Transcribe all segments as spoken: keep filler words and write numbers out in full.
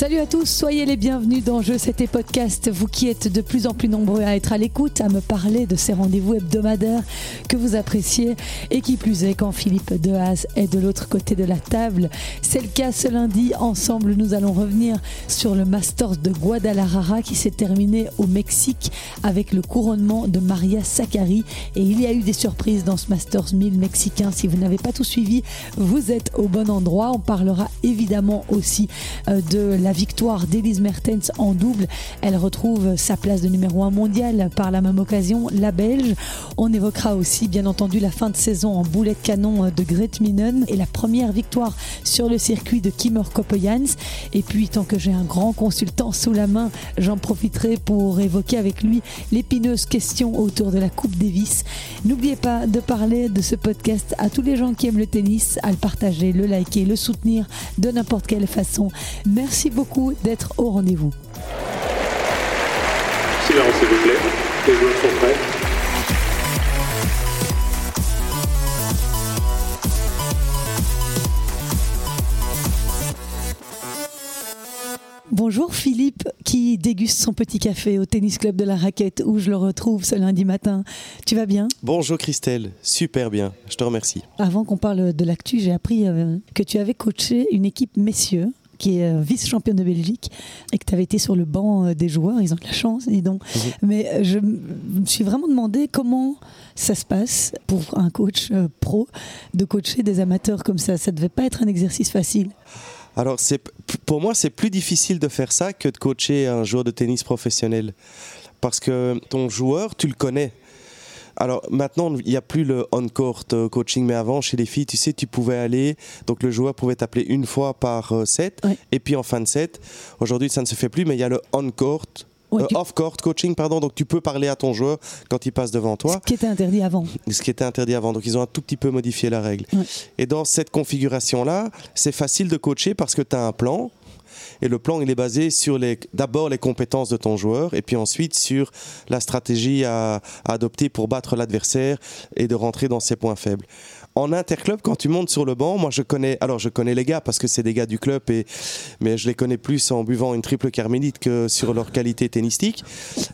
Salut à tous, soyez les bienvenus dans Jeux, c'était podcast. Vous qui êtes de plus en plus nombreux à être à l'écoute, à me parler de ces rendez-vous hebdomadaires que vous appréciez et qui plus est quand Philippe Dehaes est de l'autre côté de la table. C'est le cas ce lundi. Ensemble, nous allons revenir sur le Masters de Guadalajara qui s'est terminé au Mexique avec le couronnement de Maria Sakkari. Et il y a eu des surprises dans ce Masters mille mexicain. Si vous n'avez pas tout suivi, vous êtes au bon endroit. On parlera évidemment aussi de la victoire d'Elise Mertens en double. Elle retrouve sa place de numéro un mondial par la même occasion, la Belge. On évoquera aussi, bien entendu, la fin de saison en boulet de canon de Greet Minnen et la première victoire sur le circuit de Kimmer Coppejans. Et puis, tant que j'ai un grand consultant sous la main, j'en profiterai pour évoquer avec lui l'épineuse question autour de la Coupe Davis. N'oubliez pas de parler de ce podcast à tous les gens qui aiment le tennis, à le partager, le liker, le soutenir de n'importe quelle façon. Merci beaucoup d'être au rendez-vous. Silence s'il vous plaît, les joueurs sont prêts. Bonjour Philippe qui déguste son petit café au tennis club de La Raquette où je le retrouve ce lundi matin. Tu vas bien ? Bonjour Christelle, super bien, je te remercie. Avant qu'on parle de l'actu, j'ai appris que tu avais coaché une équipe messieurs qui est vice-championne de Belgique et que tu avais été sur le banc des joueurs. Ils ont de la chance, dis donc. Mmh. Mais je me suis vraiment demandé comment ça se passe pour un coach pro de coacher des amateurs comme ça. Ça ne devait pas être un exercice facile. Alors, c'est, pour moi, c'est plus difficile de faire ça que de coacher un joueur de tennis professionnel. Parce que ton joueur, tu le connais. Alors maintenant, il n'y a plus le on-court coaching, mais avant, chez les filles, tu sais, tu pouvais aller, donc le joueur pouvait t'appeler une fois par set, oui. Et puis en fin de set, aujourd'hui ça ne se fait plus, mais il y a le on-court, oui, euh, tu... off-court coaching, pardon, donc tu peux parler à ton joueur quand il passe devant toi. Ce qui était interdit avant. Ce qui était interdit avant, donc ils ont un tout petit peu modifié la règle. Oui. Et dans cette configuration-là, c'est facile de coacher parce que tu as un plan. Et le plan, il est basé sur les, d'abord les compétences de ton joueur et puis ensuite sur la stratégie à, à adopter pour battre l'adversaire et de rentrer dans ses points faibles. En interclub, quand tu montes sur le banc, moi je connais, alors je connais les gars parce que c'est des gars du club, et, mais je les connais plus en buvant une triple carmélite que sur leur qualité tennistique.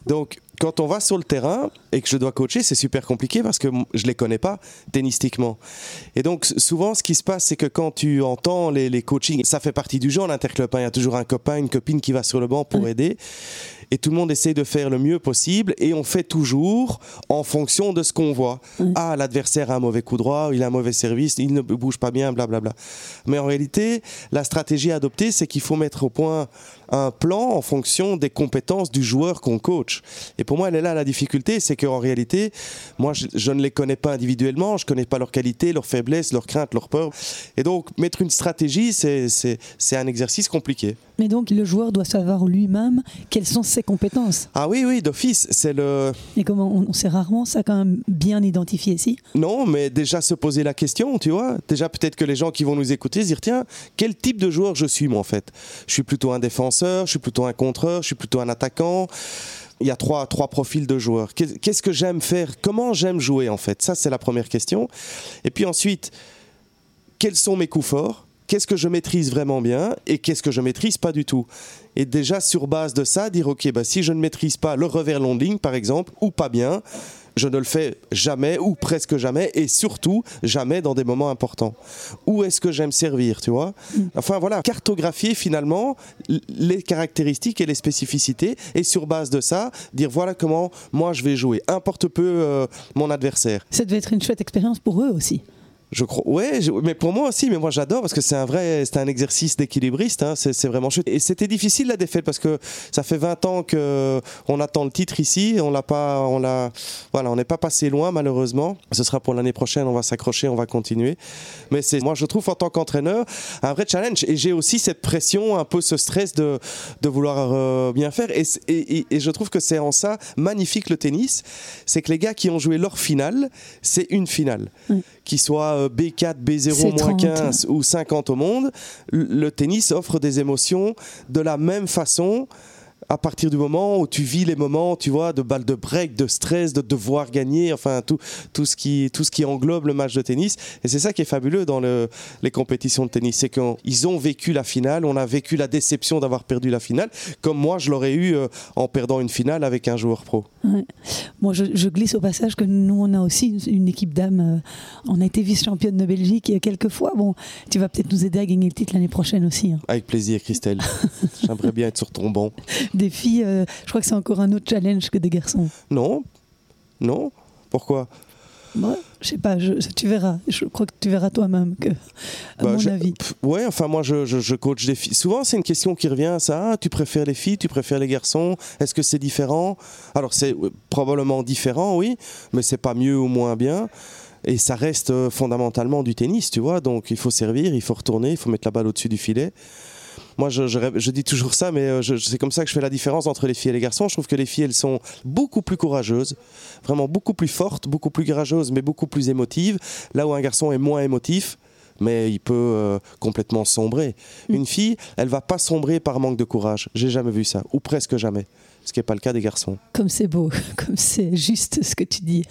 Donc quand on va sur le terrain et que je dois coacher, c'est super compliqué parce que je ne les connais pas tennistiquement. Et donc souvent ce qui se passe, c'est que quand tu entends les, les coachings, ça fait partie du jeu en interclub, hein, y a toujours un copain, une copine qui va sur le banc pour mmh. aider. Et tout le monde essaye de faire le mieux possible et on fait toujours en fonction de ce qu'on voit. Mmh. Ah, l'adversaire a un mauvais coup droit, il a un mauvais service, il ne bouge pas bien, blablabla. Mais en réalité, la stratégie adoptée, c'est qu'il faut mettre au point un plan en fonction des compétences du joueur qu'on coach. Et pour moi, elle est là la difficulté, c'est qu'en réalité, moi, je, je ne les connais pas individuellement, je ne connais pas leurs qualités, leurs faiblesses, leurs craintes, leurs peurs. Et donc, mettre une stratégie, c'est, c'est, c'est un exercice compliqué. Mais donc, le joueur doit savoir lui-même quelles sont ses compétences. Ah oui, oui, d'office, c'est le... Et comment, on sait rarement ça quand même bien identifié, si ? Non, mais déjà se poser la question, tu vois. Déjà, peut-être que les gens qui vont nous écouter se dire, tiens, quel type de joueur je suis, moi, en fait ? Je suis plutôt un défenseur, je suis plutôt un contreur, je suis plutôt un attaquant. Il y a trois, trois profils de joueurs. Qu'est-ce que j'aime faire ? Comment j'aime jouer, en fait ? Ça, c'est la première question. Et puis ensuite, quels sont mes coups forts ? Qu'est-ce que je maîtrise vraiment bien et qu'est-ce que je maîtrise pas du tout ? Et déjà, sur base de ça, dire « Ok, bah, si je ne maîtrise pas le revers long de ligne, par exemple, ou pas bien, je ne le fais jamais ou presque jamais et surtout jamais dans des moments importants. Où est-ce que j'aime servir, tu vois ?» Enfin, voilà, cartographier finalement les caractéristiques et les spécificités et sur base de ça, dire « Voilà comment moi je vais jouer, importe peu euh, mon adversaire. » Ça devait être une chouette expérience pour eux aussi. Je crois, ouais, je, mais pour moi aussi, mais moi j'adore parce que c'est un vrai, c'est un exercice d'équilibriste, hein, c'est, c'est vraiment chouette. Et c'était difficile la défaite parce que ça fait vingt ans que on attend le titre ici, on l'a pas, on l'a, voilà, on n'est pas passé loin malheureusement. Ce sera pour l'année prochaine, on va s'accrocher, on va continuer. Mais c'est, moi je trouve en tant qu'entraîneur un vrai challenge et j'ai aussi cette pression, un peu ce stress de de vouloir euh, bien faire et, et, et, et je trouve que c'est en ça magnifique le tennis, c'est que les gars qui ont joué leur finale, c'est une finale, mmh. qui soit B quatre, B zéro, quinze ou cinquante au monde, le tennis offre des émotions de la même façon à partir du moment où tu vis les moments, tu vois, de balles de break, de stress, de devoir gagner, enfin tout, tout, ce qui, tout ce qui englobe le match de tennis. Et c'est ça qui est fabuleux dans le, les compétitions de tennis, c'est qu'ils ont vécu la finale, on a vécu la déception d'avoir perdu la finale, comme moi je l'aurais eu euh, en perdant une finale avec un joueur pro. Ouais. Bon, je, je glisse au passage que nous on a aussi une, une équipe d'âme, euh, on a été vice-championne de Belgique il y a quelques fois, bon, tu vas peut-être nous aider à gagner le titre l'année prochaine aussi. Hein. Avec plaisir Christelle, j'aimerais bien être sur ton banc. Des filles, euh, je crois que c'est encore un autre challenge que des garçons. Non, non. Pourquoi ? Moi, je sais pas, je, tu verras. Je crois que tu verras toi-même, que, à bah, mon je, avis. Pff, ouais, enfin moi, je, je, je coach des filles. Souvent, c'est une question qui revient à ça. Ah, tu préfères les filles, tu préfères les garçons ? Est-ce que c'est différent ? Alors, c'est euh, probablement différent, oui, mais c'est pas mieux ou moins bien. Et ça reste euh, fondamentalement du tennis, tu vois. Donc, il faut servir, il faut retourner, il faut mettre la balle au-dessus du filet. Moi, je, je, je dis toujours ça, mais je, c'est comme ça que je fais la différence entre les filles et les garçons. Je trouve que les filles, elles sont beaucoup plus courageuses, vraiment beaucoup plus fortes, beaucoup plus courageuses, mais beaucoup plus émotives. Là où un garçon est moins émotif, mais il peut euh, complètement sombrer. Mmh. Une fille, elle ne va pas sombrer par manque de courage. J'ai jamais vu ça, ou presque jamais, ce qui n'est pas le cas des garçons. Comme c'est beau, comme c'est juste ce que tu dis.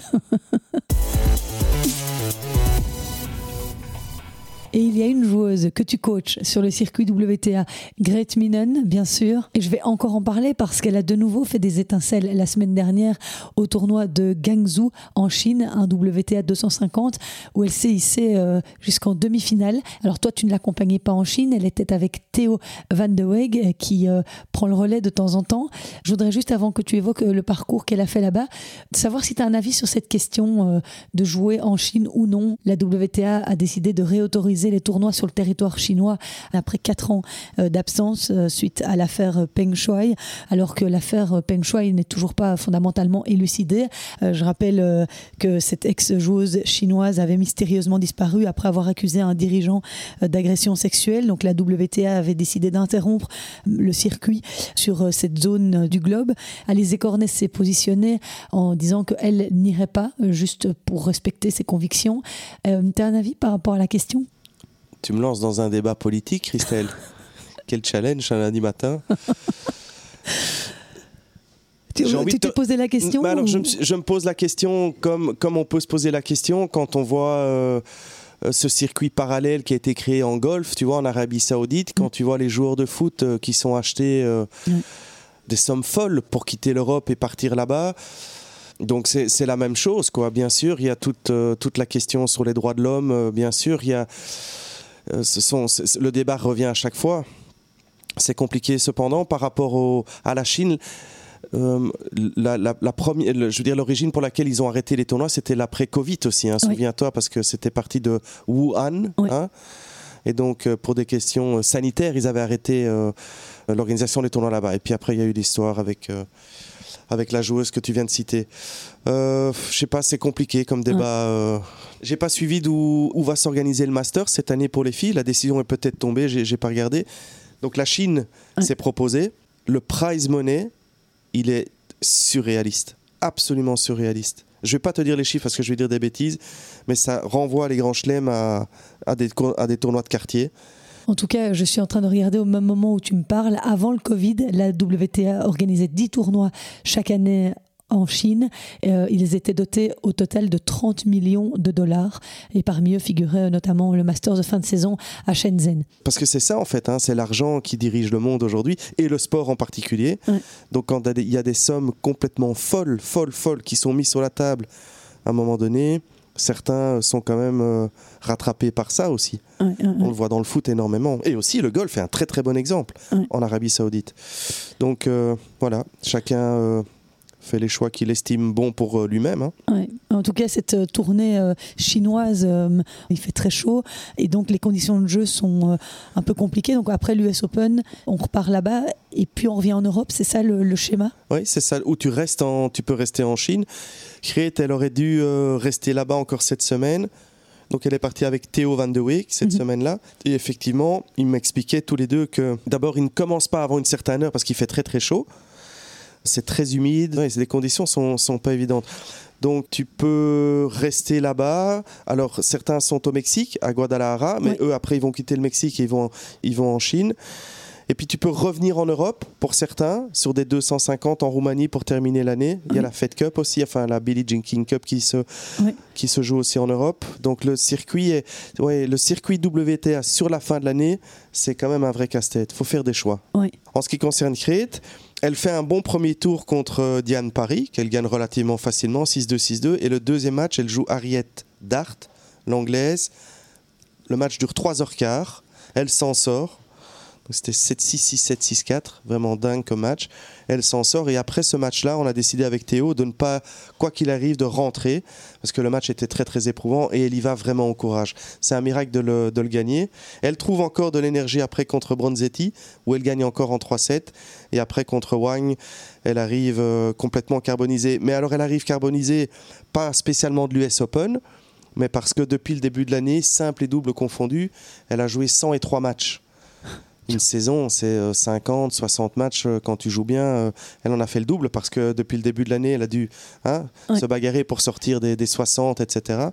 Et il y a une joueuse que tu coaches sur le circuit W T A, Greet Minnen, bien sûr. Et je vais encore en parler parce qu'elle a de nouveau fait des étincelles la semaine dernière au tournoi de Gangzhou en Chine, un W T A deux cent cinquante, où elle s'est hissée jusqu'en demi-finale. Alors toi, tu ne l'accompagnais pas en Chine, elle était avec Theo van de Weg qui euh, prend le relais de temps en temps. Je voudrais juste, avant que tu évoques le parcours qu'elle a fait là-bas, savoir si tu as un avis sur cette question euh, de jouer en Chine ou non. La W T A a décidé de réautoriser les tournois sur le territoire chinois après quatre ans d'absence suite à l'affaire Peng Shuai, alors que l'affaire Peng Shuai n'est toujours pas fondamentalement élucidée. Je rappelle que cette ex-joueuse chinoise avait mystérieusement disparu après avoir accusé un dirigeant d'agression sexuelle. Donc la W T A avait décidé d'interrompre le circuit sur cette zone du globe. Alize Cornet s'est positionnée en disant qu'elle n'irait pas, juste pour respecter ses convictions. Euh, tu as un avis par rapport à la question ? Tu me lances dans un débat politique, Christelle. Quel challenge un lundi matin. Tu t'es te... posé la question bah ou... alors, je, me, je me pose la question comme, comme on peut se poser la question quand on voit euh, ce circuit parallèle qui a été créé en golf, tu vois, en Arabie Saoudite, quand mmh. tu vois les joueurs de foot euh, qui sont achetés euh, mmh. des sommes folles pour quitter l'Europe et partir là-bas. Donc c'est, c'est la même chose, quoi. Bien sûr, il y a toute, euh, toute la question sur les droits de l'homme, euh, bien sûr, il y a... Euh, ce sont, c'est, le débat revient à chaque fois. C'est compliqué cependant par rapport au, à la Chine. Euh, la, la, la première, le, je veux dire, l'origine pour laquelle ils ont arrêté les tournois, c'était l'après-Covid aussi. Hein, oui. Souviens-toi, parce que c'était parti de Wuhan. Oui. Hein, et donc, euh, pour des questions sanitaires, ils avaient arrêté euh, l'organisation des tournois là-bas. Et puis après, il y a eu l'histoire avec... Euh, avec la joueuse que tu viens de citer. Euh, je sais pas, c'est compliqué comme débat. Ouais. Euh, j'ai pas suivi d'où où va s'organiser le Masters cette année pour les filles. La décision est peut-être tombée, j'ai, j'ai pas regardé. Donc la Chine ouais. s'est proposée. Le prize money, il est surréaliste. Absolument surréaliste. Je vais pas te dire les chiffres parce que je vais dire des bêtises, mais ça renvoie les grands chelems à, à, des, à des tournois de quartier. En tout cas, je suis en train de regarder au même moment où tu me parles. Avant le Covid, la W T A organisait dix tournois chaque année en Chine. Euh, ils étaient dotés au total de trente millions de dollars. Et parmi eux figurait notamment le Masters de fin de saison à Shenzhen. Parce que c'est ça en fait, hein, c'est l'argent qui dirige le monde aujourd'hui, et le sport en particulier. Ouais. Donc quand il y a des sommes complètement folles, folles, folles, qui sont mises sur la table à un moment donné... Certains sont quand même euh, rattrapés par ça aussi. Ouais, ouais, ouais. On le voit dans le foot énormément. Et aussi, le golf est un très très bon exemple ouais. en Arabie Saoudite. Donc euh, voilà, chacun euh, fait les choix qu'il estime bons pour euh, lui-même. Hein. Ouais. En tout cas, cette euh, tournée euh, chinoise, euh, il fait très chaud. Et donc, les conditions de jeu sont euh, un peu compliquées. Donc après l'U S Open, on repart là-bas. Et puis on revient en Europe, c'est ça le, le schéma ? Oui, c'est ça, où tu, restes en, tu peux rester en Chine. Greet, elle aurait dû euh, rester là-bas encore cette semaine. Donc elle est partie avec Theo van de Weg cette mm-hmm. semaine-là. Et effectivement, ils m'expliquaient tous les deux que d'abord, ils ne commencent pas avant une certaine heure parce qu'il fait très très chaud. C'est très humide, ouais, les conditions ne sont, sont pas évidentes. Donc tu peux rester là-bas. Alors certains sont au Mexique, à Guadalajara, mais ouais. eux après ils vont quitter le Mexique et ils vont, ils vont en Chine. Et puis tu peux revenir en Europe pour certains sur des deux cent cinquante en Roumanie pour terminer l'année. Il y a la Fed Cup aussi, enfin la Billie Jean King Cup qui se oui. qui se joue aussi en Europe. Donc le circuit est, ouais, le circuit W T A sur la fin de l'année, c'est quand même un vrai casse-tête. Faut faire des choix. Oui. En ce qui concerne Greet, elle fait un bon premier tour contre Diane Parry qu'elle gagne relativement facilement six deux six deux, et le deuxième match elle joue Harriet Dart, l'anglaise. Le match dure trois heures quinze, elle s'en sort. C'était sept six six sept six quatre, vraiment dingue comme match. Elle s'en sort, et après ce match-là, on a décidé avec Théo de ne pas, quoi qu'il arrive, de rentrer, parce que le match était très très éprouvant, et elle y va vraiment au courage. C'est un miracle de le, de le gagner. Elle trouve encore de l'énergie après contre Bronzetti, où elle gagne encore en trois sets, et après contre Wang, elle arrive euh, complètement carbonisée. Mais alors elle arrive carbonisée, pas spécialement de l'U S Open, mais parce que depuis le début de l'année, simple et double confondus, elle a joué cent et trois matchs. Une saison, c'est cinquante, soixante matchs quand tu joues bien. Elle en a fait le double parce que depuis le début de l'année, elle a dû hein, ouais. se bagarrer pour sortir des, des soixante, et cetera.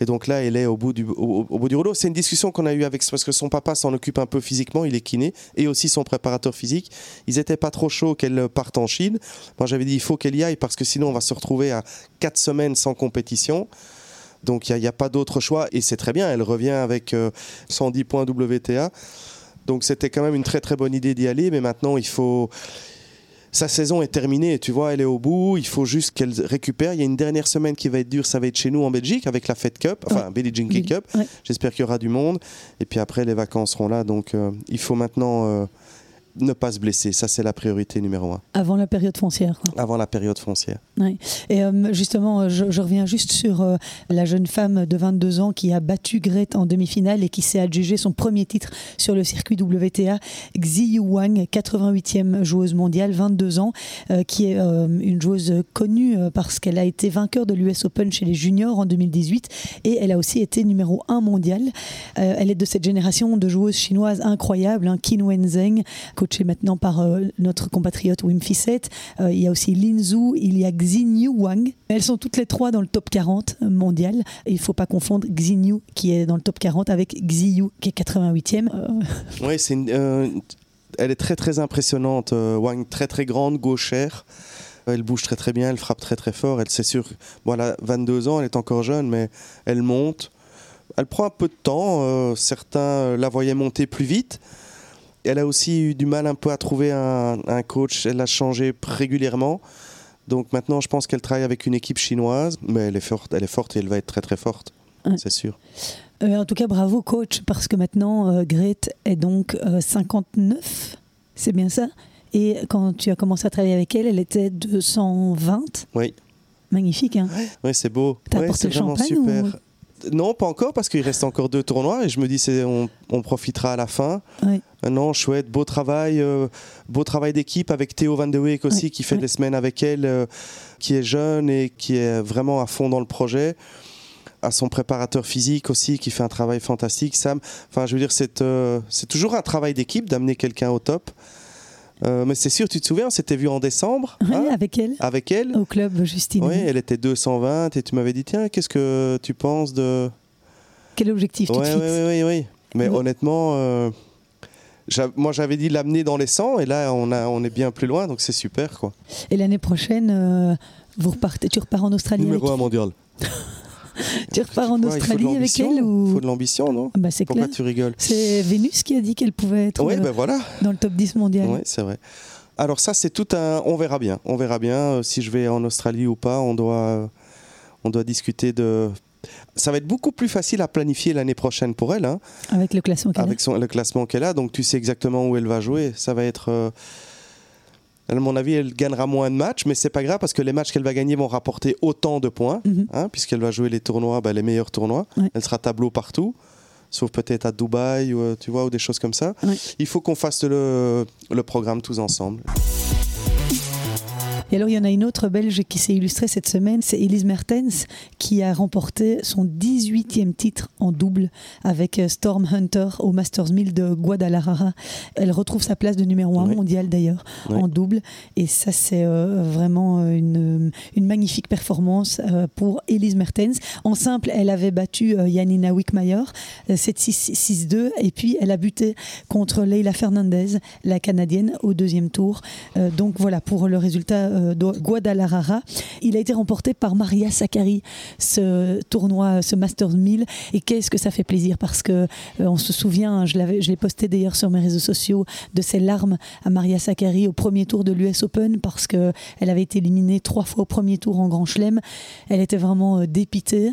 Et donc là, elle est au bout du, au, au bout du rouleau. C'est une discussion qu'on a eue avec... Parce que son papa s'en occupe un peu physiquement, il est kiné, et aussi son préparateur physique. Ils n'étaient pas trop chauds qu'elle parte en Chine. Moi, j'avais dit, il faut qu'elle y aille parce que sinon, on va se retrouver à quatre semaines sans compétition. Donc, il n'y a, a pas d'autre choix. Et c'est très bien, elle revient avec euh, cent dix points W T A. Donc c'était quand même une très très bonne idée d'y aller, mais maintenant il faut... Sa saison est terminée, tu vois, elle est au bout, il faut juste qu'elle récupère. Il y a une dernière semaine qui va être dure, ça va être chez nous en Belgique avec la Fed Cup, enfin ouais. Billie Jean King Cup. Ouais. J'espère qu'il y aura du monde. Et puis après, les vacances seront là, donc euh, il faut maintenant euh, ne pas se blesser. Ça, c'est la priorité numéro un. Avant la période foncière, quoi. Avant la période foncière. Ouais. Et euh, justement, je, je reviens juste sur euh, la jeune femme de vingt-deux ans qui a battu Greet en demi-finale et qui s'est adjugé son premier titre sur le circuit W T A. Xi Yu Wang, quatre-vingt-huitième joueuse mondiale, vingt-deux ans, euh, qui est euh, une joueuse connue parce qu'elle a été vainqueur de l'U S Open chez les juniors en deux mille dix-huit, et elle a aussi été numéro un mondial. Euh, elle est de cette génération de joueuses chinoises incroyables, hein, Qin Wenzheng, coachée maintenant par euh, notre compatriote Wim Fissette. Euh, il y a aussi Lin Zhu, il y a Xi Yu Wang. Elles sont toutes les trois dans le top quarante mondial. Et il ne faut pas confondre Xi Yu, qui est dans le top quarante, avec Xi Yu, qui est quatre-vingt-huitième. Euh... Oui, c'est une, euh, elle est très très impressionnante. Euh, Wang, très très grande, gauchère. Elle bouge très très bien, elle frappe très très fort. Elle, c'est sûr, voilà, vingt-deux ans, elle est encore jeune, mais elle monte. Elle prend un peu de temps. Euh, certains la voyaient monter plus vite. Elle a aussi eu du mal un peu à trouver un, un coach. Elle a changé régulièrement. Donc maintenant, je pense qu'elle travaille avec une équipe chinoise. Mais elle est forte, elle est forte et elle va être très très forte, ouais. C'est sûr. Euh, en tout cas, bravo coach, parce que maintenant, euh, Greet est donc euh, cinquante-neuf. C'est bien ça? Et quand tu as commencé à travailler avec elle, elle était deux cent vingt. Oui. Magnifique, hein? Oui, ouais, c'est beau. T'as ouais, apporté le champagne super. Ou... Non, pas encore, parce qu'il reste encore deux tournois et je me dis c'est, on, on profitera à la fin. Oui. Non, chouette, beau travail, euh, beau travail d'équipe avec Theo van de Weg aussi, oui. qui fait oui. des semaines avec elle, euh, qui est jeune et qui est vraiment à fond dans le projet. À son préparateur physique aussi, qui fait un travail fantastique, Sam. Enfin, je veux dire, c'est, euh, c'est toujours un travail d'équipe d'amener quelqu'un au top. Euh, mais c'est sûr, tu te souviens, on s'était vu en décembre. Oui, hein, avec elle. Avec elle. Au club Justine. Oui, elle était deux cent vingt et tu m'avais dit, tiens, qu'est-ce que tu penses de... Quel objectif ouais, tu te ouais, fixes. Oui, oui, oui. Mais oui. honnêtement, euh, j'a... moi j'avais dit l'amener dans les cent et là on, a... on est bien plus loin, donc c'est super, quoi. Et l'année prochaine, euh, vous repartez... tu repars en Australie numéro avec... un mondial. Tu repars en Australie avec elle ou... faut de l'ambition, non? Bah c'est pourquoi clair. Tu rigoles? C'est Vénus qui a dit qu'elle pouvait être ouais, euh, bah voilà. dans le top dix mondial. Oui, c'est vrai. Alors ça, c'est tout un... On verra bien. On verra bien euh, si je vais en Australie ou pas. On doit, euh, on doit discuter de... Ça va être beaucoup plus facile à planifier l'année prochaine pour elle. Hein, avec le classement qu'elle a. Avec son, le classement qu'elle a. Donc tu sais exactement où elle va jouer. Ça va être... Euh, à mon avis, elle gagnera moins de matchs, mais c'est pas grave parce que les matchs qu'elle va gagner vont rapporter autant de points, mm-hmm. hein, puisqu'elle va jouer les tournois, bah, les meilleurs tournois. Ouais. Elle sera tableau partout, sauf peut-être à Dubaï ou, tu vois, ou des choses comme ça. Ouais. Il faut qu'on fasse le, le programme tous ensemble. Et alors il y en a une autre belge qui s'est illustrée cette semaine, c'est Elise Mertens qui a remporté son dix-huitième titre en double avec Storm Hunter au Masters mille de Guadalajara. Elle retrouve sa place de numéro un oui. mondial d'ailleurs oui. en double et ça c'est euh, vraiment une, une magnifique performance euh, pour Elise Mertens. En simple, elle avait battu euh, Janina Wickmayer euh, sept six six deux et puis elle a buté contre Leila Fernandez, la Canadienne, au deuxième tour. Euh, donc voilà pour le résultat euh, de Guadalajara. Il a été remporté par Maria Sakkari, ce tournoi, ce Masters mille. Et qu'est-ce que ça fait plaisir parce que euh, on se souvient, je l'avais, je l'ai posté d'ailleurs sur mes réseaux sociaux, de ses larmes à Maria Sakkari au premier tour de l'U S Open parce qu'elle avait été éliminée trois fois au premier tour en Grand Chelem. Elle était vraiment euh, dépitée.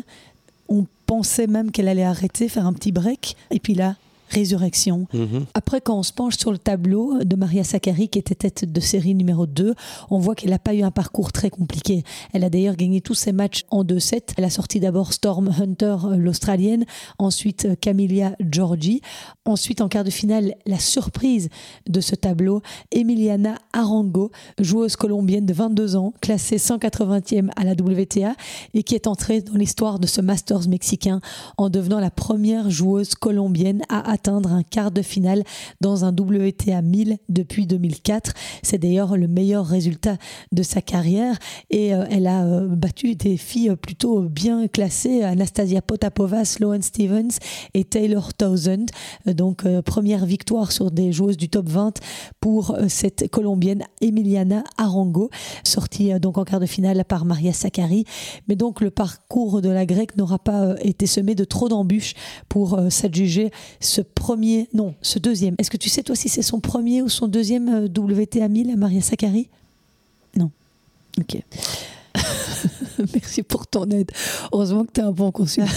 On pensait même qu'elle allait arrêter, faire un petit break. Et puis là, résurrection. Mmh. Après, quand on se penche sur le tableau de Maria Sakkari, qui était tête de série numéro deux, on voit qu'elle n'a pas eu un parcours très compliqué. Elle a d'ailleurs gagné tous ses matchs en deux sets. Elle a sorti d'abord Storm Hunter, l'Australienne, ensuite Camilla Giorgi. Ensuite, en quart de finale, la surprise de ce tableau, Emiliana Arango, joueuse colombienne de vingt-deux ans, classée cent quatre-vingtième à la W T A et qui est entrée dans l'histoire de ce Masters mexicain en devenant la première joueuse colombienne à atteindre atteindre un quart de finale dans un W T A mille depuis deux mille quatre. C'est d'ailleurs le meilleur résultat de sa carrière et euh, elle a euh, battu des filles plutôt bien classées, Anastasia Potapova, Sloane Stevens et Taylor Townsend. Donc euh, première victoire sur des joueuses du top vingt pour euh, cette colombienne Emiliana Arango, sortie euh, donc en quart de finale par Maria Sakkari. Mais donc le parcours de la grecque n'aura pas euh, été semé de trop d'embûches pour euh, s'adjuger ce premier, non, ce deuxième. Est-ce que tu sais, toi, si c'est son premier ou son deuxième W T A mille à Maria Sakkari ? Non. Ok. Merci pour ton aide. Heureusement que tu es un bon consultant.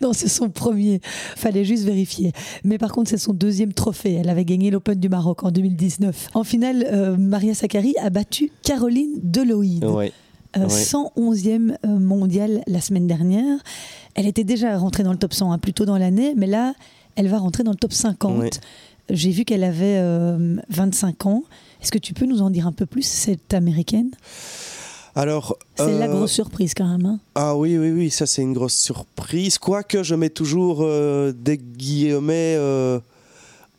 Non, c'est son premier. Fallait juste vérifier. Mais par contre, c'est son deuxième trophée. Elle avait gagné l'Open du Maroc en deux mille dix-neuf. En finale, euh, Maria Sakkari a battu Caroline Dolehide. Ouais. Euh, ouais. cent onzième mondiale la semaine dernière. Elle était déjà rentrée dans le top cent, hein, plus tôt dans l'année, mais là, elle va rentrer dans le top cinquante. Ouais. J'ai vu qu'elle avait euh, vingt-cinq ans. Est-ce que tu peux nous en dire un peu plus, cette américaine ? Alors, c'est euh... la grosse surprise quand même. Hein. Ah oui, oui, oui, ça c'est une grosse surprise. Quoique je mets toujours euh, des guillemets, euh,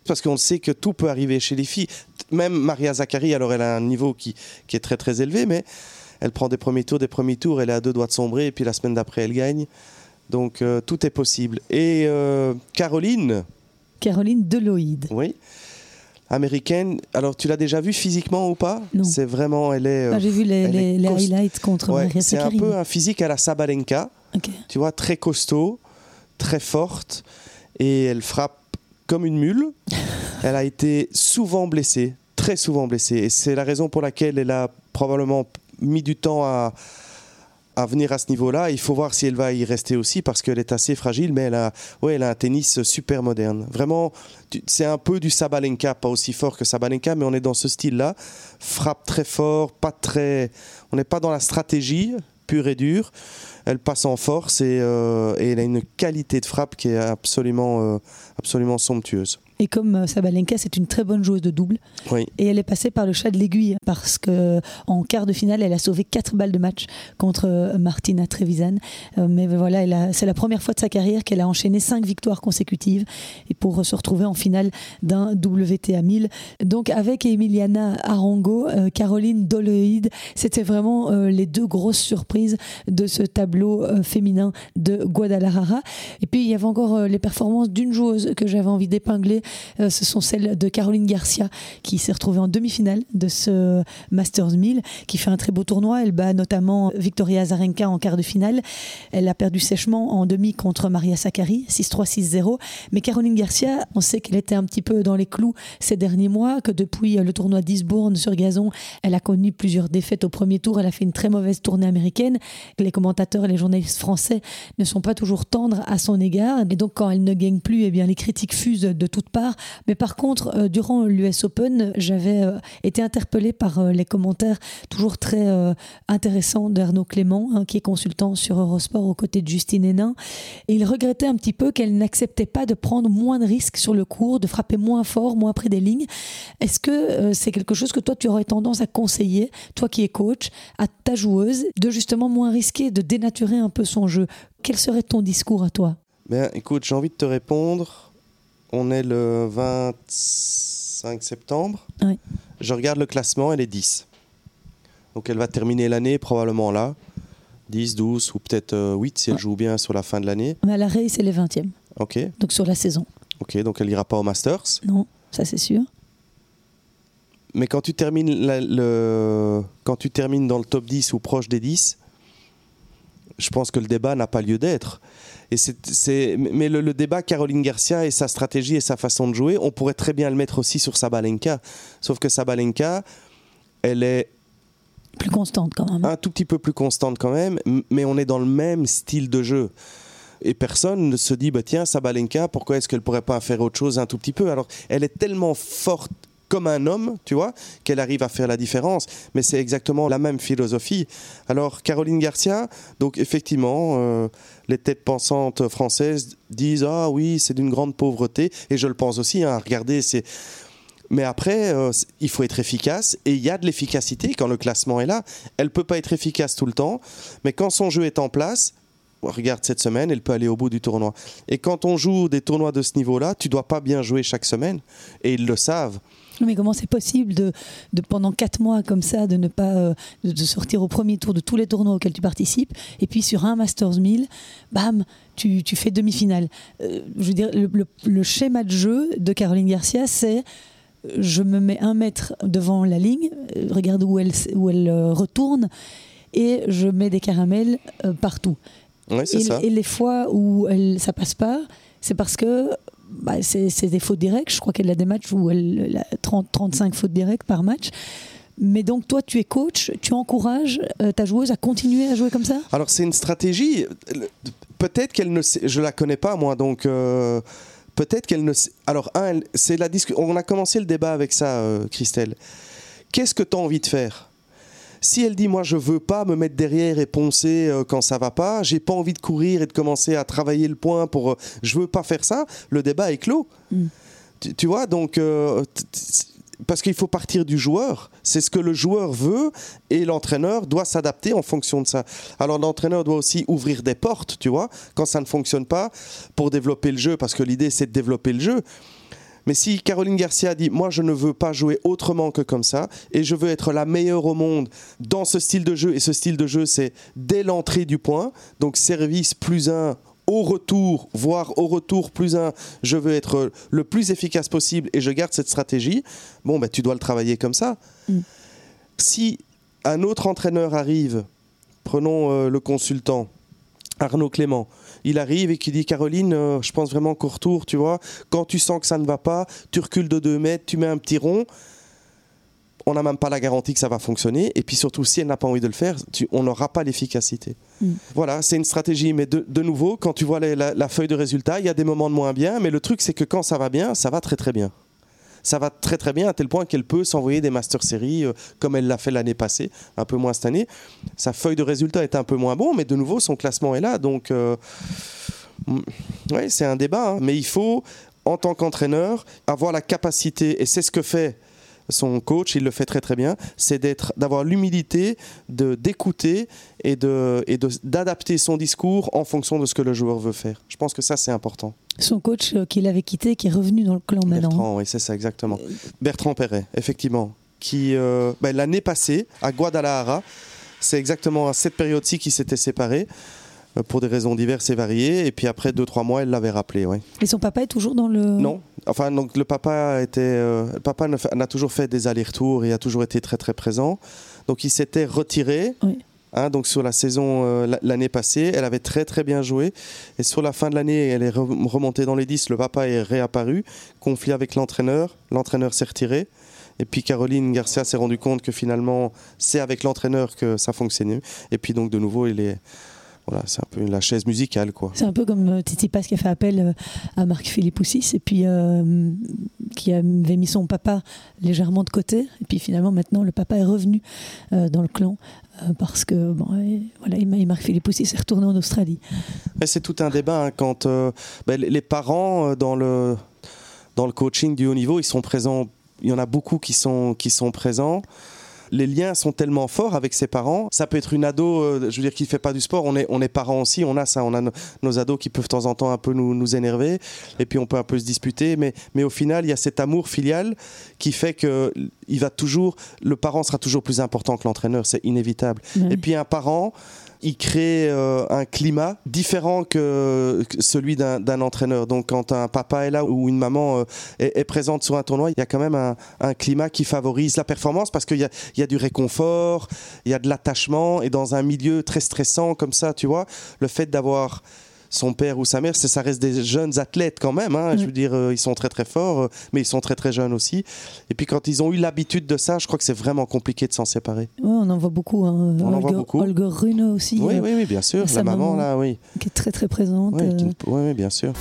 parce qu'on sait que tout peut arriver chez les filles. Même Maria Sakkari, alors elle a un niveau qui, qui est très très élevé, mais elle prend des premiers tours, des premiers tours, elle est à deux doigts de sombrer, et puis la semaine d'après elle gagne. Donc euh, tout est possible. Et euh, Caroline Caroline Dolehide. Oui, américaine. Alors tu l'as déjà vue physiquement ou pas ? Non. C'est vraiment, elle est... Euh, ah, j'ai vu les, les, est les highlights contre ouais, Maria Sakkari. C'est un peu un physique à la Sabalenka. Okay. Tu vois, très costaud, très forte. Et elle frappe comme une mule. Elle a été souvent blessée, très souvent blessée. Et c'est la raison pour laquelle elle a probablement mis du temps à... à venir à ce niveau-là. Il faut voir si elle va y rester aussi parce qu'elle est assez fragile, mais elle a, ouais, elle a un tennis super moderne. Vraiment, c'est un peu du Sabalenka, pas aussi fort que Sabalenka, mais on est dans ce style-là. Frappe très fort, pas très... On n'est pas dans la stratégie pure et dure. Elle passe en force et, euh, et elle a une qualité de frappe qui est absolument, euh, absolument somptueuse. Et comme Sabalenka, c'est une très bonne joueuse de double. Oui. Et elle est passée par le chat de l'aiguille parce qu'en quart de finale, elle a sauvé quatre balles de match contre Martina Trevisan. Mais voilà, elle a, c'est la première fois de sa carrière qu'elle a enchaîné cinq victoires consécutives et pour se retrouver en finale d'un W T A mille. Donc avec Emiliana Arango, Caroline Dolehide, c'était vraiment les deux grosses surprises de ce tableau féminin de Guadalajara. Et puis il y avait encore les performances d'une joueuse que j'avais envie d'épingler. Euh, ce sont celles de Caroline Garcia qui s'est retrouvée en demi-finale de ce Masters mille, qui fait un très beau tournoi. Elle bat notamment Victoria Azarenka en quart de finale. Elle a perdu sèchement en demi contre Maria Sakkari, six trois six zéro. Mais Caroline Garcia, on sait qu'elle était un petit peu dans les clous ces derniers mois, que depuis le tournoi d'Isbourne sur gazon, elle a connu plusieurs défaites au premier tour. Elle a fait une très mauvaise tournée américaine. Les commentateurs et les journalistes français ne sont pas toujours tendres à son égard. Et donc, quand elle ne gagne plus, eh bien, les critiques fusent de toutes part. Mais par contre, euh, durant l'U S Open, j'avais euh, été interpellée par euh, les commentaires toujours très euh, intéressants d'Arnaud Clément, hein, qui est consultant sur Eurosport aux côtés de Justine Hénin. Et il regrettait un petit peu qu'elle n'acceptait pas de prendre moins de risques sur le court, de frapper moins fort, moins près des lignes. Est-ce que euh, c'est quelque chose que toi, tu aurais tendance à conseiller, toi qui es coach, à ta joueuse, de justement moins risquer, de dénaturer un peu son jeu? Quel serait ton discours à toi ? Ben, écoute, j'ai envie de te répondre. On est le vingt-cinq septembre. Oui. Je regarde le classement, elle est dix. Donc elle va terminer l'année probablement là. dix, douze ou peut-être huit si elle ouais. joue bien sur la fin de l'année. Mais à l'arrêt, c'est les vingtième. Ok. Donc sur la saison. Ok, donc elle n'ira pas au Masters. Non, ça c'est sûr. Mais quand tu termines, la, le... quand tu termines dans le top dix ou proche des dix, je pense que le débat n'a pas lieu d'être. Et c'est, c'est... Mais le, le débat Caroline Garcia et sa stratégie et sa façon de jouer, on pourrait très bien le mettre aussi sur Sabalenka. Sauf que Sabalenka, elle est... Plus constante quand même. Un tout petit peu plus constante quand même, mais on est dans le même style de jeu. Et personne ne se dit, bah, tiens, Sabalenka, pourquoi est-ce qu'elle ne pourrait pas faire autre chose un tout petit peu ? Alors, elle est tellement forte comme un homme, tu vois, qu'elle arrive à faire la différence. Mais c'est exactement la même philosophie. Alors, Caroline Garcia, donc effectivement, euh, les têtes pensantes françaises disent « Ah oui, c'est d'une grande pauvreté ». Et je le pense aussi, hein, regardez, c'est... Mais après, euh, il faut être efficace. Et il y a de l'efficacité quand le classement est là. Elle ne peut pas être efficace tout le temps. Mais quand son jeu est en place... Regarde, cette semaine, elle peut aller au bout du tournoi. Et quand on joue des tournois de ce niveau-là, tu ne dois pas bien jouer chaque semaine. Et ils le savent. Mais comment c'est possible de, de pendant quatre mois comme ça, de ne pas euh, de, de sortir au premier tour de tous les tournois auxquels tu participes, et puis sur un Masters mille, bam, tu, tu fais demi-finale. Euh, je veux dire, le, le, le schéma de jeu de Caroline Garcia, c'est... Je me mets un mètre devant la ligne, regarde où elle, où elle retourne, et je mets des caramels euh, partout. Ouais, c'est et, ça. Et les fois où elle, ça passe pas, c'est parce que bah, c'est, c'est des fautes directes. Je crois qu'elle a des matchs où elle, elle a trente à trente-cinq fautes directes par match. Mais donc toi, tu es coach, tu encourages euh, ta joueuse à continuer à jouer comme ça ? Alors c'est une stratégie. Peut-être qu'elle ne sait, je la connais pas moi, donc euh, peut-être qu'elle ne sait. Alors un, elle, c'est la discu- on a commencé le débat avec ça, euh, Christelle. Qu'est-ce que tu as envie de faire ? Si elle dit, moi, je ne veux pas me mettre derrière et poncer euh, quand ça ne va pas, je n'ai pas envie de courir et de commencer à travailler le point pour... Euh, je ne veux pas faire ça, le débat est clos. Mm. Tu, tu vois, donc... Euh, t- t- parce qu'il faut partir du joueur. C'est ce que le joueur veut et l'entraîneur doit s'adapter en fonction de ça. Alors l'entraîneur doit aussi ouvrir des portes, tu vois, quand ça ne fonctionne pas, pour développer le jeu, parce que l'idée, c'est de développer le jeu. Mais si Caroline Garcia dit « Moi, je ne veux pas jouer autrement que comme ça et je veux être la meilleure au monde dans ce style de jeu. » Et ce style de jeu, c'est dès l'entrée du point. Donc, service plus un au retour, voire au retour plus un. Je veux être le plus efficace possible et je garde cette stratégie. Bon, ben, tu dois le travailler comme ça. Mmh. Si un autre entraîneur arrive, prenons euh, le consultant, Arnaud Clément, il arrive et qui dit « Caroline, euh, je pense vraiment qu'au retour, tu vois, quand tu sens que ça ne va pas, tu recules de deux mètres, tu mets un petit rond. » On n'a même pas la garantie que ça va fonctionner. Et puis surtout, si elle n'a pas envie de le faire, tu, on n'aura pas l'efficacité. Mmh. Voilà, c'est une stratégie. Mais de, de nouveau, quand tu vois la, la, la feuille de résultat, il y a des moments de moins bien. Mais le truc, c'est que quand ça va bien, ça va très très bien. Ça va très très bien à tel point qu'elle peut s'envoyer des Masters Series euh, comme elle l'a fait l'année passée, un peu moins cette année. Sa feuille de résultat est un peu moins bon, mais de nouveau son classement est là. Donc, euh, ouais, c'est un débat. Hein. Mais il faut, en tant qu'entraîneur, avoir la capacité, et c'est ce que fait son coach, il le fait très très bien, c'est d'être, d'avoir l'humilité de, d'écouter et, de, et de, d'adapter son discours en fonction de ce que le joueur veut faire. Je pense que ça c'est important. Son coach euh, qui l'avait quitté, qui est revenu dans le clan maintenant. Bertrand, oui c'est ça exactement. Euh... Bertrand Perret, effectivement, qui euh, bah, l'année passée à Guadalajara, c'est exactement à cette période-ci qu'ils s'étaient séparés euh, pour des raisons diverses et variées, et puis après deux trois mois elle l'avait rappelé. Ouais. Et son papa est toujours dans le... Non. Enfin, donc le papa était, euh, le papa n'a toujours fait des allers-retours et a toujours été très très présent. Donc il s'était retiré. Oui. Hein, donc sur la saison euh, l'année passée, elle avait très très bien joué. Et sur la fin de l'année, elle est remontée dans les dix. Le papa est réapparu. Conflit avec l'entraîneur. L'entraîneur s'est retiré. Et puis Caroline Garcia s'est rendue compte que finalement, c'est avec l'entraîneur que ça fonctionnait. Et puis donc de nouveau, il est Voilà, c'est un peu la chaise musicale, quoi. C'est un peu comme Tsitsipas qui a fait appel à Marc Philippoussis et puis euh, qui avait mis son papa légèrement de côté. Et puis finalement, maintenant, le papa est revenu euh, dans le clan euh, parce que bon, ouais, voilà, et Marc Philippoussis s'est retourné en Australie. Mais c'est tout un débat hein, quand euh, ben, les parents dans le dans le coaching du haut niveau, ils sont présents. Il y en a beaucoup qui sont qui sont présents. Les liens sont tellement forts avec ses parents. Ça peut être une ado, euh, je veux dire, qui ne fait pas du sport. On est, on est parents aussi, on a ça. On a no, nos ados qui peuvent de temps en temps un peu nous, nous énerver. Et puis, on peut un peu se disputer. Mais, mais au final, il y a cet amour filial qui fait que il va toujours, le parent sera toujours plus important que l'entraîneur. C'est inévitable. Oui. Et puis, un parent, il crée euh, un climat différent que, que celui d'un, d'un entraîneur. Donc, quand un papa est là ou une maman euh, est, est présente sur un tournoi, il y a quand même un, un climat qui favorise la performance parce qu'il y a, il y a du réconfort, il y a de l'attachement. Et dans un milieu très stressant comme ça, tu vois, le fait d'avoir son père ou sa mère, c'est, ça reste des jeunes athlètes quand même. Hein, mmh. Je veux dire, euh, ils sont très très forts, euh, mais ils sont très très jeunes aussi. Et puis quand ils ont eu l'habitude de ça, je crois que c'est vraiment compliqué de s'en séparer. Ouais, on en voit beaucoup. Hein. On Holger, en voit beaucoup. Holger Rune aussi. Oui, euh, oui, oui, bien sûr. La maman, maman là, oui. Qui est très très présente. Oui, euh... qui... oui, oui, bien sûr.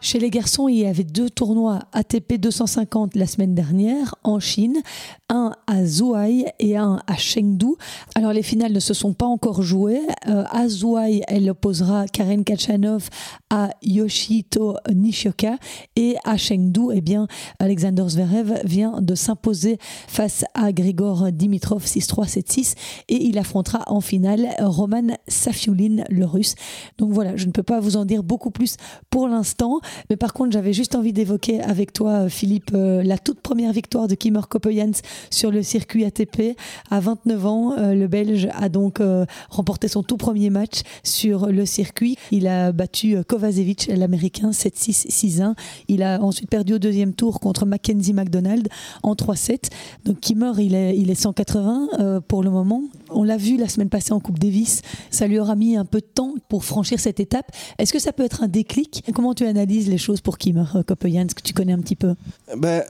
Chez les garçons, il y avait deux tournois A T P deux cent cinquante la semaine dernière en Chine, un à Zouai et un à Chengdu. Alors les finales ne se sont pas encore jouées. Euh, à Zouai, elle opposera Karen Khachanov à Yoshihito Nishioka et à Chengdu, eh bien, Alexander Zverev vient de s'imposer face à Grigor Dimitrov six trois sept six et il affrontera en finale Roman Safiulin, le russe. Donc voilà, je ne peux pas vous en dire beaucoup plus pour l'instant. Mais par contre, j'avais juste envie d'évoquer avec toi, Philippe, euh, la toute première victoire de Kimmer Coppejans sur le circuit A T P. À vingt-neuf ans, euh, le Belge a donc euh, remporté son tout premier match sur le circuit. Il a battu euh, Kovacevic, l'Américain, sept six, six un. Il a ensuite perdu au deuxième tour contre Mackenzie McDonald en trois sept. Donc Kimmer, il est, il est cent quatre-vingts euh, pour le moment. On l'a vu la semaine passée en Coupe Davis. Ça lui aura mis un peu de temps pour franchir cette étape. Est-ce que ça peut être un déclic? Comment tu analyses les choses pour Kimmer Coppejans, que tu connais un petit peu? Ben,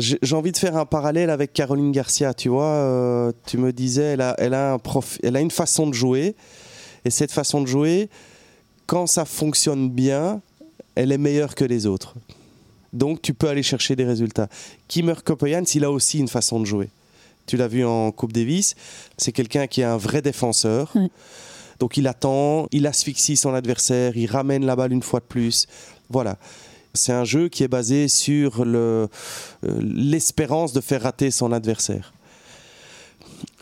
j'ai envie de faire un parallèle avec Caroline Garcia, tu vois. Euh, tu me disais, elle a, elle, a un prof, elle a une façon de jouer. Et cette façon de jouer, quand ça fonctionne bien, elle est meilleure que les autres. Donc, tu peux aller chercher des résultats. Kimmer Coppejans, il a aussi une façon de jouer. Tu l'as vu en Coupe Davis. C'est quelqu'un qui est un vrai défenseur. Ouais. Donc il attend, il asphyxie son adversaire, il ramène la balle une fois de plus. Voilà. C'est un jeu qui est basé sur le, euh, l'espérance de faire rater son adversaire.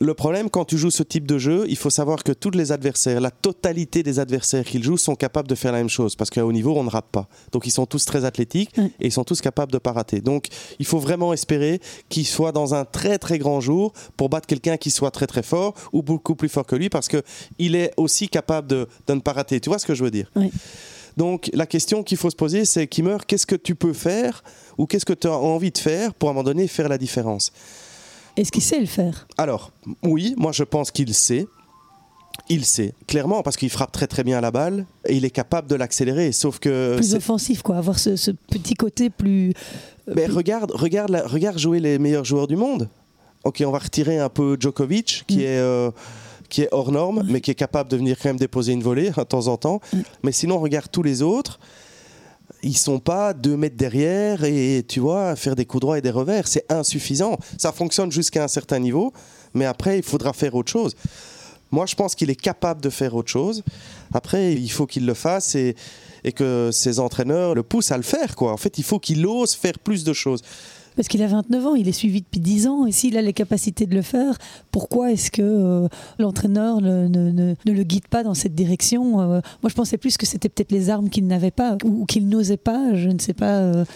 Le problème, quand tu joues ce type de jeu, il faut savoir que tous les adversaires, la totalité des adversaires qu'ils jouent sont capables de faire la même chose. Parce qu'à haut niveau, on ne rate pas. Donc ils sont tous très athlétiques et ils sont tous capables de ne pas rater. Donc il faut vraiment espérer qu'ils soient dans un très très grand jour pour battre quelqu'un qui soit très très fort ou beaucoup plus fort que lui parce qu'il est aussi capable de, de ne pas rater. Tu vois ce que je veux dire ? Oui. Donc la question qu'il faut se poser, c'est Kimmer, qu'est-ce que tu peux faire ou qu'est-ce que tu as envie de faire pour à un moment donné faire la différence ? Est-ce qu'il sait le faire ? Alors, oui, moi je pense qu'il sait. Il sait, clairement, parce qu'il frappe très très bien la balle et il est capable de l'accélérer, sauf que... Plus c'est... offensif, quoi, avoir ce, ce petit côté plus... Mais plus... regarde, regarde, la, regarde jouer les meilleurs joueurs du monde. Ok, on va retirer un peu Djokovic, qui mmh. est... Euh... qui est hors norme, ouais. mais qui est capable de venir quand même déposer une volée de temps en temps. Ouais. Mais sinon, on regarde tous les autres, ils ne sont pas deux mètres derrière et, tu vois, faire des coups droits et des revers, c'est insuffisant. Ça fonctionne jusqu'à un certain niveau, mais après, il faudra faire autre chose. Moi, je pense qu'il est capable de faire autre chose. Après, il faut qu'il le fasse et, et que ses entraîneurs le poussent à le faire, quoi. En fait, il faut qu'il ose faire plus de choses. Parce qu'il a vingt-neuf ans, il est suivi depuis dix ans, et s'il a les capacités de le faire, pourquoi est-ce que euh, l'entraîneur le, ne, ne, ne le guide pas dans cette direction ? euh, Moi, je pensais plus que c'était peut-être les armes qu'il n'avait pas, ou, ou qu'il n'osait pas, je ne sais pas. Euh...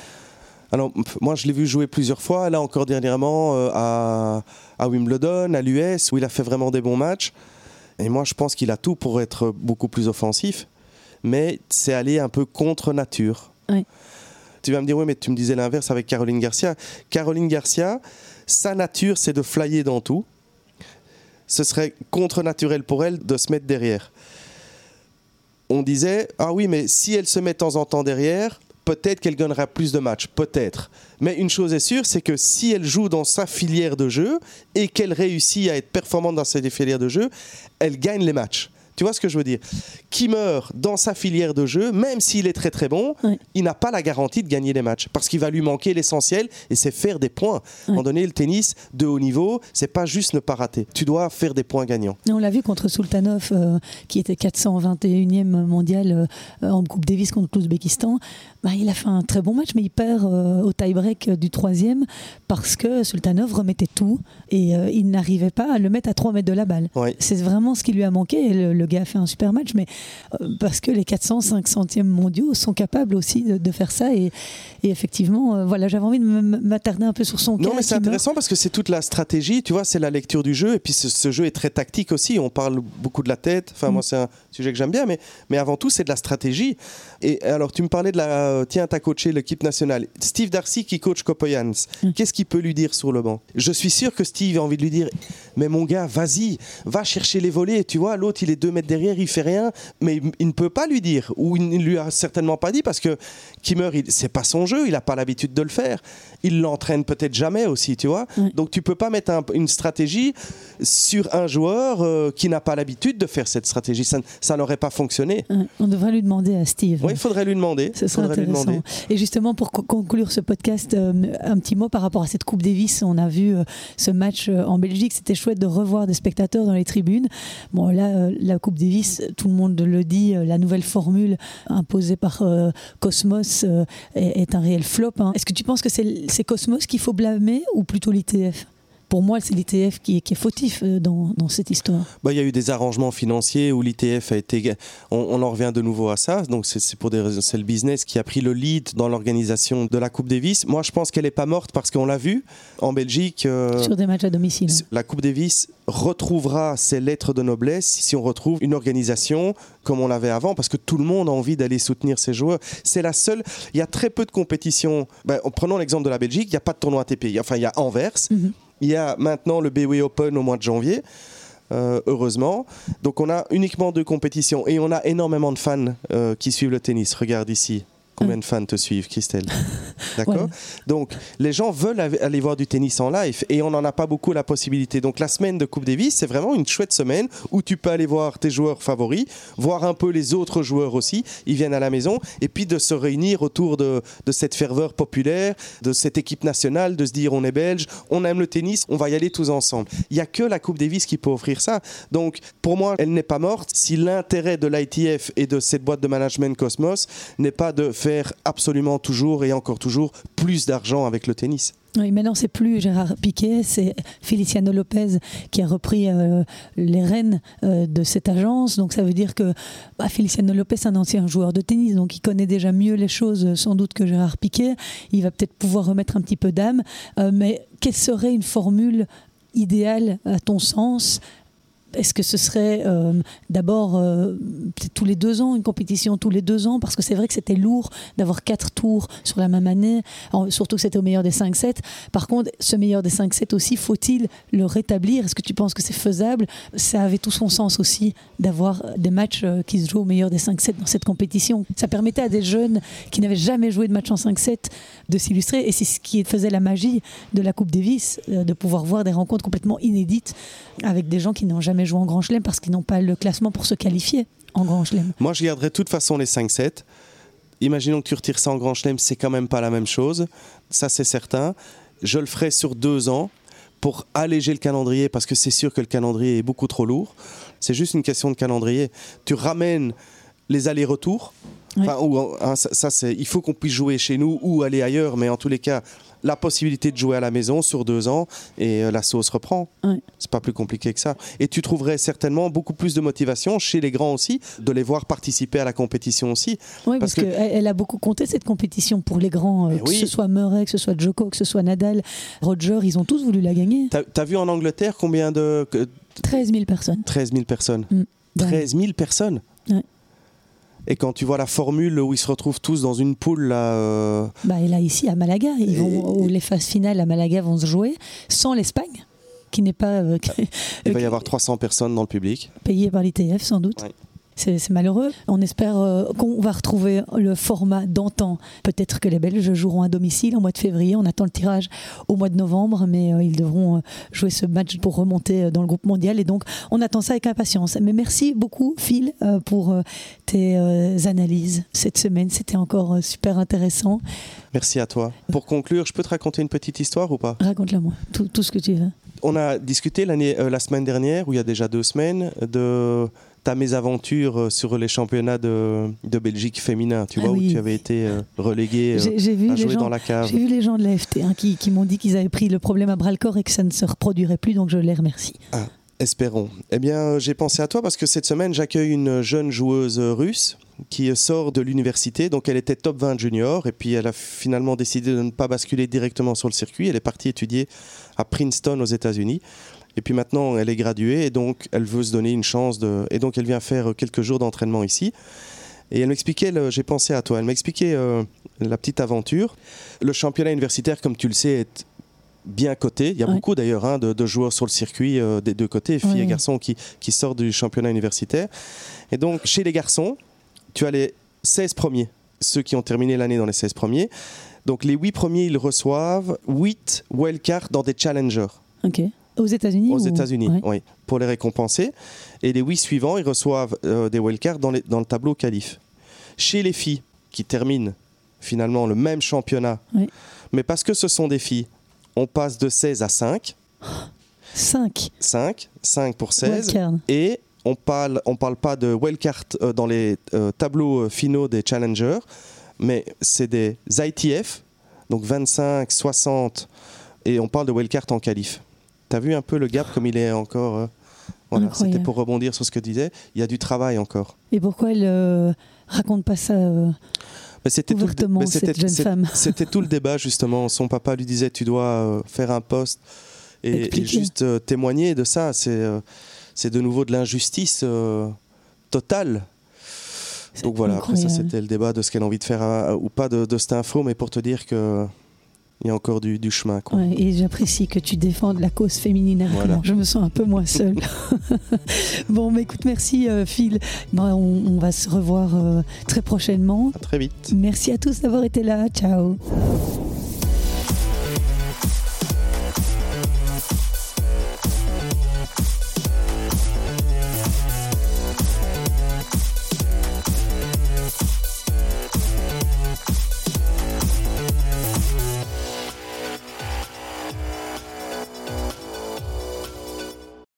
Alors, moi, je l'ai vu jouer plusieurs fois, là encore dernièrement, euh, à, à Wimbledon, à l'U S, où il a fait vraiment des bons matchs. Et moi, je pense qu'il a tout pour être beaucoup plus offensif, mais c'est aller un peu contre nature. Oui. Tu vas me dire, oui, mais tu me disais l'inverse avec Caroline Garcia. Caroline Garcia, sa nature, c'est de flyer dans tout. Ce serait contre-naturel pour elle de se mettre derrière. On disait, ah oui, mais si elle se met de temps en temps derrière, peut-être qu'elle gagnera plus de matchs, peut-être. Mais une chose est sûre, c'est que si elle joue dans sa filière de jeu et qu'elle réussit à être performante dans cette filière de jeu, elle gagne les matchs. Tu vois ce que je veux dire ? Kimmer, dans sa filière de jeu, même s'il est très très bon, oui. il n'a pas la garantie de gagner les matchs. Parce qu'il va lui manquer l'essentiel, et c'est faire des points. Oui. À un moment donné, le tennis de haut niveau, c'est pas juste ne pas rater. Tu dois faire des points gagnants. On l'a vu contre Sultanov, euh, qui était quatre cent vingt et unième mondial euh, en Coupe Davis contre l'Ouzbékistan. Bah, il a fait un très bon match, mais il perd euh, au tie-break du troisième, parce que Sultanov remettait tout, et euh, il n'arrivait pas à le mettre à trois mètres de la balle. Oui. C'est vraiment ce qui lui a manqué, et le, le Le gars a fait un super match, mais parce que les quatre cents, cinq centièmes mondiaux sont capables aussi de, de faire ça. Et, et effectivement, euh, voilà, j'avais envie de m'attarder un peu sur son cas. Non, mais c'est intéressant parce que c'est toute la stratégie, tu vois, c'est la lecture du jeu. Et puis ce, ce jeu est très tactique aussi. On parle beaucoup de la tête. Enfin, mmh. moi, c'est un sujet que j'aime bien, mais, mais avant tout, c'est de la stratégie. Et alors, tu me parlais de la. Tiens, t'as coaché l'équipe nationale. Steve Darcy qui coach Coppejans. Mmh. Qu'est-ce qu'il peut lui dire sur le banc ? Je suis sûr que Steve a envie de lui dire, mais mon gars, vas-y, va chercher les volets. Tu vois, l'autre, il est deux derrière, il fait rien, mais il ne peut pas lui dire, ou il ne lui a certainement pas dit, parce que Kimmer, il, c'est pas son jeu, il n'a pas l'habitude de le faire, il l'entraîne peut-être jamais aussi, tu vois, oui. donc tu peux pas mettre un, une stratégie sur un joueur euh, qui n'a pas l'habitude de faire cette stratégie, ça, ça n'aurait pas fonctionné. On devrait lui demander à Steve. Oui, il faudrait lui demander. Ce serait intéressant. Lui demander. Et justement, pour co- conclure ce podcast, euh, un petit mot par rapport à cette Coupe Davis, on a vu euh, ce match euh, en Belgique, c'était chouette de revoir des spectateurs dans les tribunes, bon là, euh, la Coupe Davis, tout le monde le dit, la nouvelle formule imposée par euh, Cosmos euh, est, est un réel flop. Hein. Est-ce que tu penses que c'est, c'est Cosmos qu'il faut blâmer ou plutôt l'I T F ? Pour moi, c'est l'I T F qui est, qui est fautif dans, dans cette histoire. Bah, y a eu des arrangements financiers où l'I T F a été... On, on en revient de nouveau à ça. Donc c'est, c'est, pour des raisons, c'est le business qui a pris le lead dans l'organisation de la Coupe Davis. Moi, je pense qu'elle n'est pas morte parce qu'on l'a vu en Belgique. Euh, Sur des matchs à domicile. La Coupe Davis retrouvera ses lettres de noblesse si on retrouve une organisation comme on l'avait avant, parce que tout le monde a envie d'aller soutenir ses joueurs. C'est la seule... Il y a très peu de compétitions. Ben, prenons l'exemple de la Belgique. Il n'y a pas de tournoi A T P. Enfin, il y a Anvers. Mm-hmm. Il y a maintenant le B W Open au mois de janvier, euh, heureusement. Donc on a uniquement deux compétitions et on a énormément de fans euh, qui suivent le tennis. Regarde ici, combien de fans te suivent, Christelle ? D'accord ? Voilà. Donc les gens veulent aller voir du tennis en live et on n'en a pas beaucoup la possibilité. Donc la semaine de Coupe Davis, c'est vraiment une chouette semaine où tu peux aller voir tes joueurs favoris, voir un peu les autres joueurs aussi. Ils viennent à la maison et puis de se réunir autour de, de cette ferveur populaire, de cette équipe nationale, de se dire on est belge, on aime le tennis, on va y aller tous ensemble. Il n'y a que la Coupe Davis qui peut offrir ça. Donc pour moi, elle n'est pas morte. Si l'intérêt de l'I T F et de cette boîte de management Cosmos n'est pas de faire absolument toujours et encore toujours plus d'argent avec le tennis. Oui, maintenant, c'est plus Gérard Piqué, c'est Feliciano Lopez qui a repris euh, les rênes euh, de cette agence. Donc, ça veut dire que bah, Feliciano Lopez, c'est un ancien joueur de tennis, donc il connaît déjà mieux les choses, sans doute, que Gérard Piqué. Il va peut-être pouvoir remettre un petit peu d'âme. Euh, mais quelle serait une formule idéale, à ton sens ? Est-ce que ce serait euh, d'abord euh, tous les deux ans, une compétition tous les deux ans ? Parce que c'est vrai que c'était lourd d'avoir quatre tours sur la même année, alors, surtout que c'était au meilleur des cinq sets. Par contre, ce meilleur des cinq sets aussi, faut-il le rétablir ? Est-ce que tu penses que c'est faisable ? Ça avait tout son sens aussi d'avoir des matchs qui se jouent au meilleur des cinq sets dans cette compétition. Ça permettait à des jeunes qui n'avaient jamais joué de match en cinq sets de s'illustrer. Et c'est ce qui faisait la magie de la Coupe Davis, de pouvoir voir des rencontres complètement inédites avec des gens qui n'ont jamais jouer en Grand Chelem parce qu'ils n'ont pas le classement pour se qualifier en Grand Chelem. Moi, je garderais de toute façon les cinq sets. Imaginons que tu retires ça en Grand Chelem, c'est quand même pas la même chose. Ça, c'est certain. Je le ferai sur deux ans pour alléger le calendrier parce que c'est sûr que le calendrier est beaucoup trop lourd. C'est juste une question de calendrier. Tu ramènes les allers-retours. Oui. Enfin, ou, hein, ça, ça, c'est, il faut qu'on puisse jouer chez nous ou aller ailleurs, mais en tous les cas... la possibilité de jouer à la maison sur deux ans et euh, la sauce reprend. Oui. C'est pas plus compliqué que ça. Et tu trouverais certainement beaucoup plus de motivation chez les grands aussi, de les voir participer à la compétition aussi. Oui, parce, parce qu'elle que... elle a beaucoup compté cette compétition pour les grands, euh, que oui. ce soit Murray, que ce soit Djoko, que ce soit Nadal, Roger, ils ont tous voulu la gagner. T'as, t'as vu en Angleterre combien de... treize mille personnes. treize mille personnes. Mmh, ben treize mille personnes. Ouais. Et quand tu vois la formule où ils se retrouvent tous dans une poule... Là, euh... bah, et là, ici, à Malaga, ils et... vont, où les phases finales à Malaga vont se jouer sans l'Espagne, qui n'est pas... Euh, qui... Il va y avoir trois cents personnes dans le public. Payées par l'I T F, sans doute. Ouais. c'est, c'est malheureux. On espère euh, qu'on va retrouver le format d'antan. Peut-être que les Belges joueront à domicile en mois de février. On attend le tirage au mois de novembre, mais euh, ils devront euh, jouer ce match pour remonter euh, dans le groupe mondial. Et donc, on attend ça avec impatience. Mais merci beaucoup, Phil, euh, pour euh, tes euh, analyses cette semaine. C'était encore euh, super intéressant. Merci à toi. Pour conclure, je peux te raconter une petite histoire ou pas ? Raconte-la moi, tout, tout ce que tu veux. On a discuté l'année, euh, la semaine dernière, ou il y a déjà deux semaines, de ta mésaventure sur les championnats de, de Belgique féminin, tu vois, ah oui. où tu avais été euh, relégué j'ai, j'ai vu à jouer gens, dans la cave. J'ai vu les gens de la F T hein, qui, qui m'ont dit qu'ils avaient pris le problème à bras-le-corps et que ça ne se reproduirait plus, donc je les remercie. Ah, espérons. Eh bien, j'ai pensé à toi parce que cette semaine, j'accueille une jeune joueuse russe qui sort de l'université, donc elle était top vingt junior et puis elle a finalement décidé de ne pas basculer directement sur le circuit. Elle est partie étudier à Princeton aux États-Unis et puis maintenant elle est graduée et donc elle veut se donner une chance de... et donc elle vient faire quelques jours d'entraînement ici et elle m'expliquait, le... j'ai pensé à toi, elle m'expliquait euh, la petite aventure. Le championnat universitaire, comme tu le sais, est bien coté. Il y a ouais. beaucoup d'ailleurs hein, de, de joueurs sur le circuit euh, des deux côtés, filles ouais. et garçons qui, qui sortent du championnat universitaire et donc chez les garçons tu as les seize premiers, ceux qui ont terminé l'année dans les seize premiers. Donc les huit premiers, ils reçoivent huit wildcards dans des challengers. Ok. Aux États-Unis Aux ou... États-Unis, ouais. oui, pour les récompenser. Et les huit suivants, ils reçoivent euh, des wildcards dans, les, dans le tableau qualif. Chez les filles, qui terminent finalement le même championnat, ouais. mais parce que ce sont des filles, on passe de seize à cinq. cinq cinq cinq pour seize. Wildcard. Et... On parle, on parle pas de wildcard euh, dans les euh, tableaux euh, finaux des challengers, mais c'est des I T F, donc vingt-cinq, soixante, et on parle de wildcard en qualif. T'as vu un peu le gap comme il est encore. Euh, voilà, c'était pour rebondir sur ce que tu disais. Il y a du travail encore. Et pourquoi elle euh, raconte pas ça euh, mais c'était ouvertement tout le, mais c'était, cette jeune c'était, femme C'était tout le débat justement. Son papa lui disait tu dois euh, faire un poste et, et juste euh, témoigner de ça. C'est euh, C'est de nouveau de l'injustice euh, totale. C'est Donc voilà, incroyable. Après ça, c'était le débat de ce qu'elle a envie de faire à, ou pas de, de cette info, mais pour te dire qu'il y a encore du, du chemin. Quoi. Ouais, et j'apprécie que tu défendes la cause féminine. Voilà. Je me sens un peu moins seule. Bon, mais écoute, merci euh, Phil. Bon, on, on va se revoir euh, très prochainement. À très vite. Merci à tous d'avoir été là. Ciao.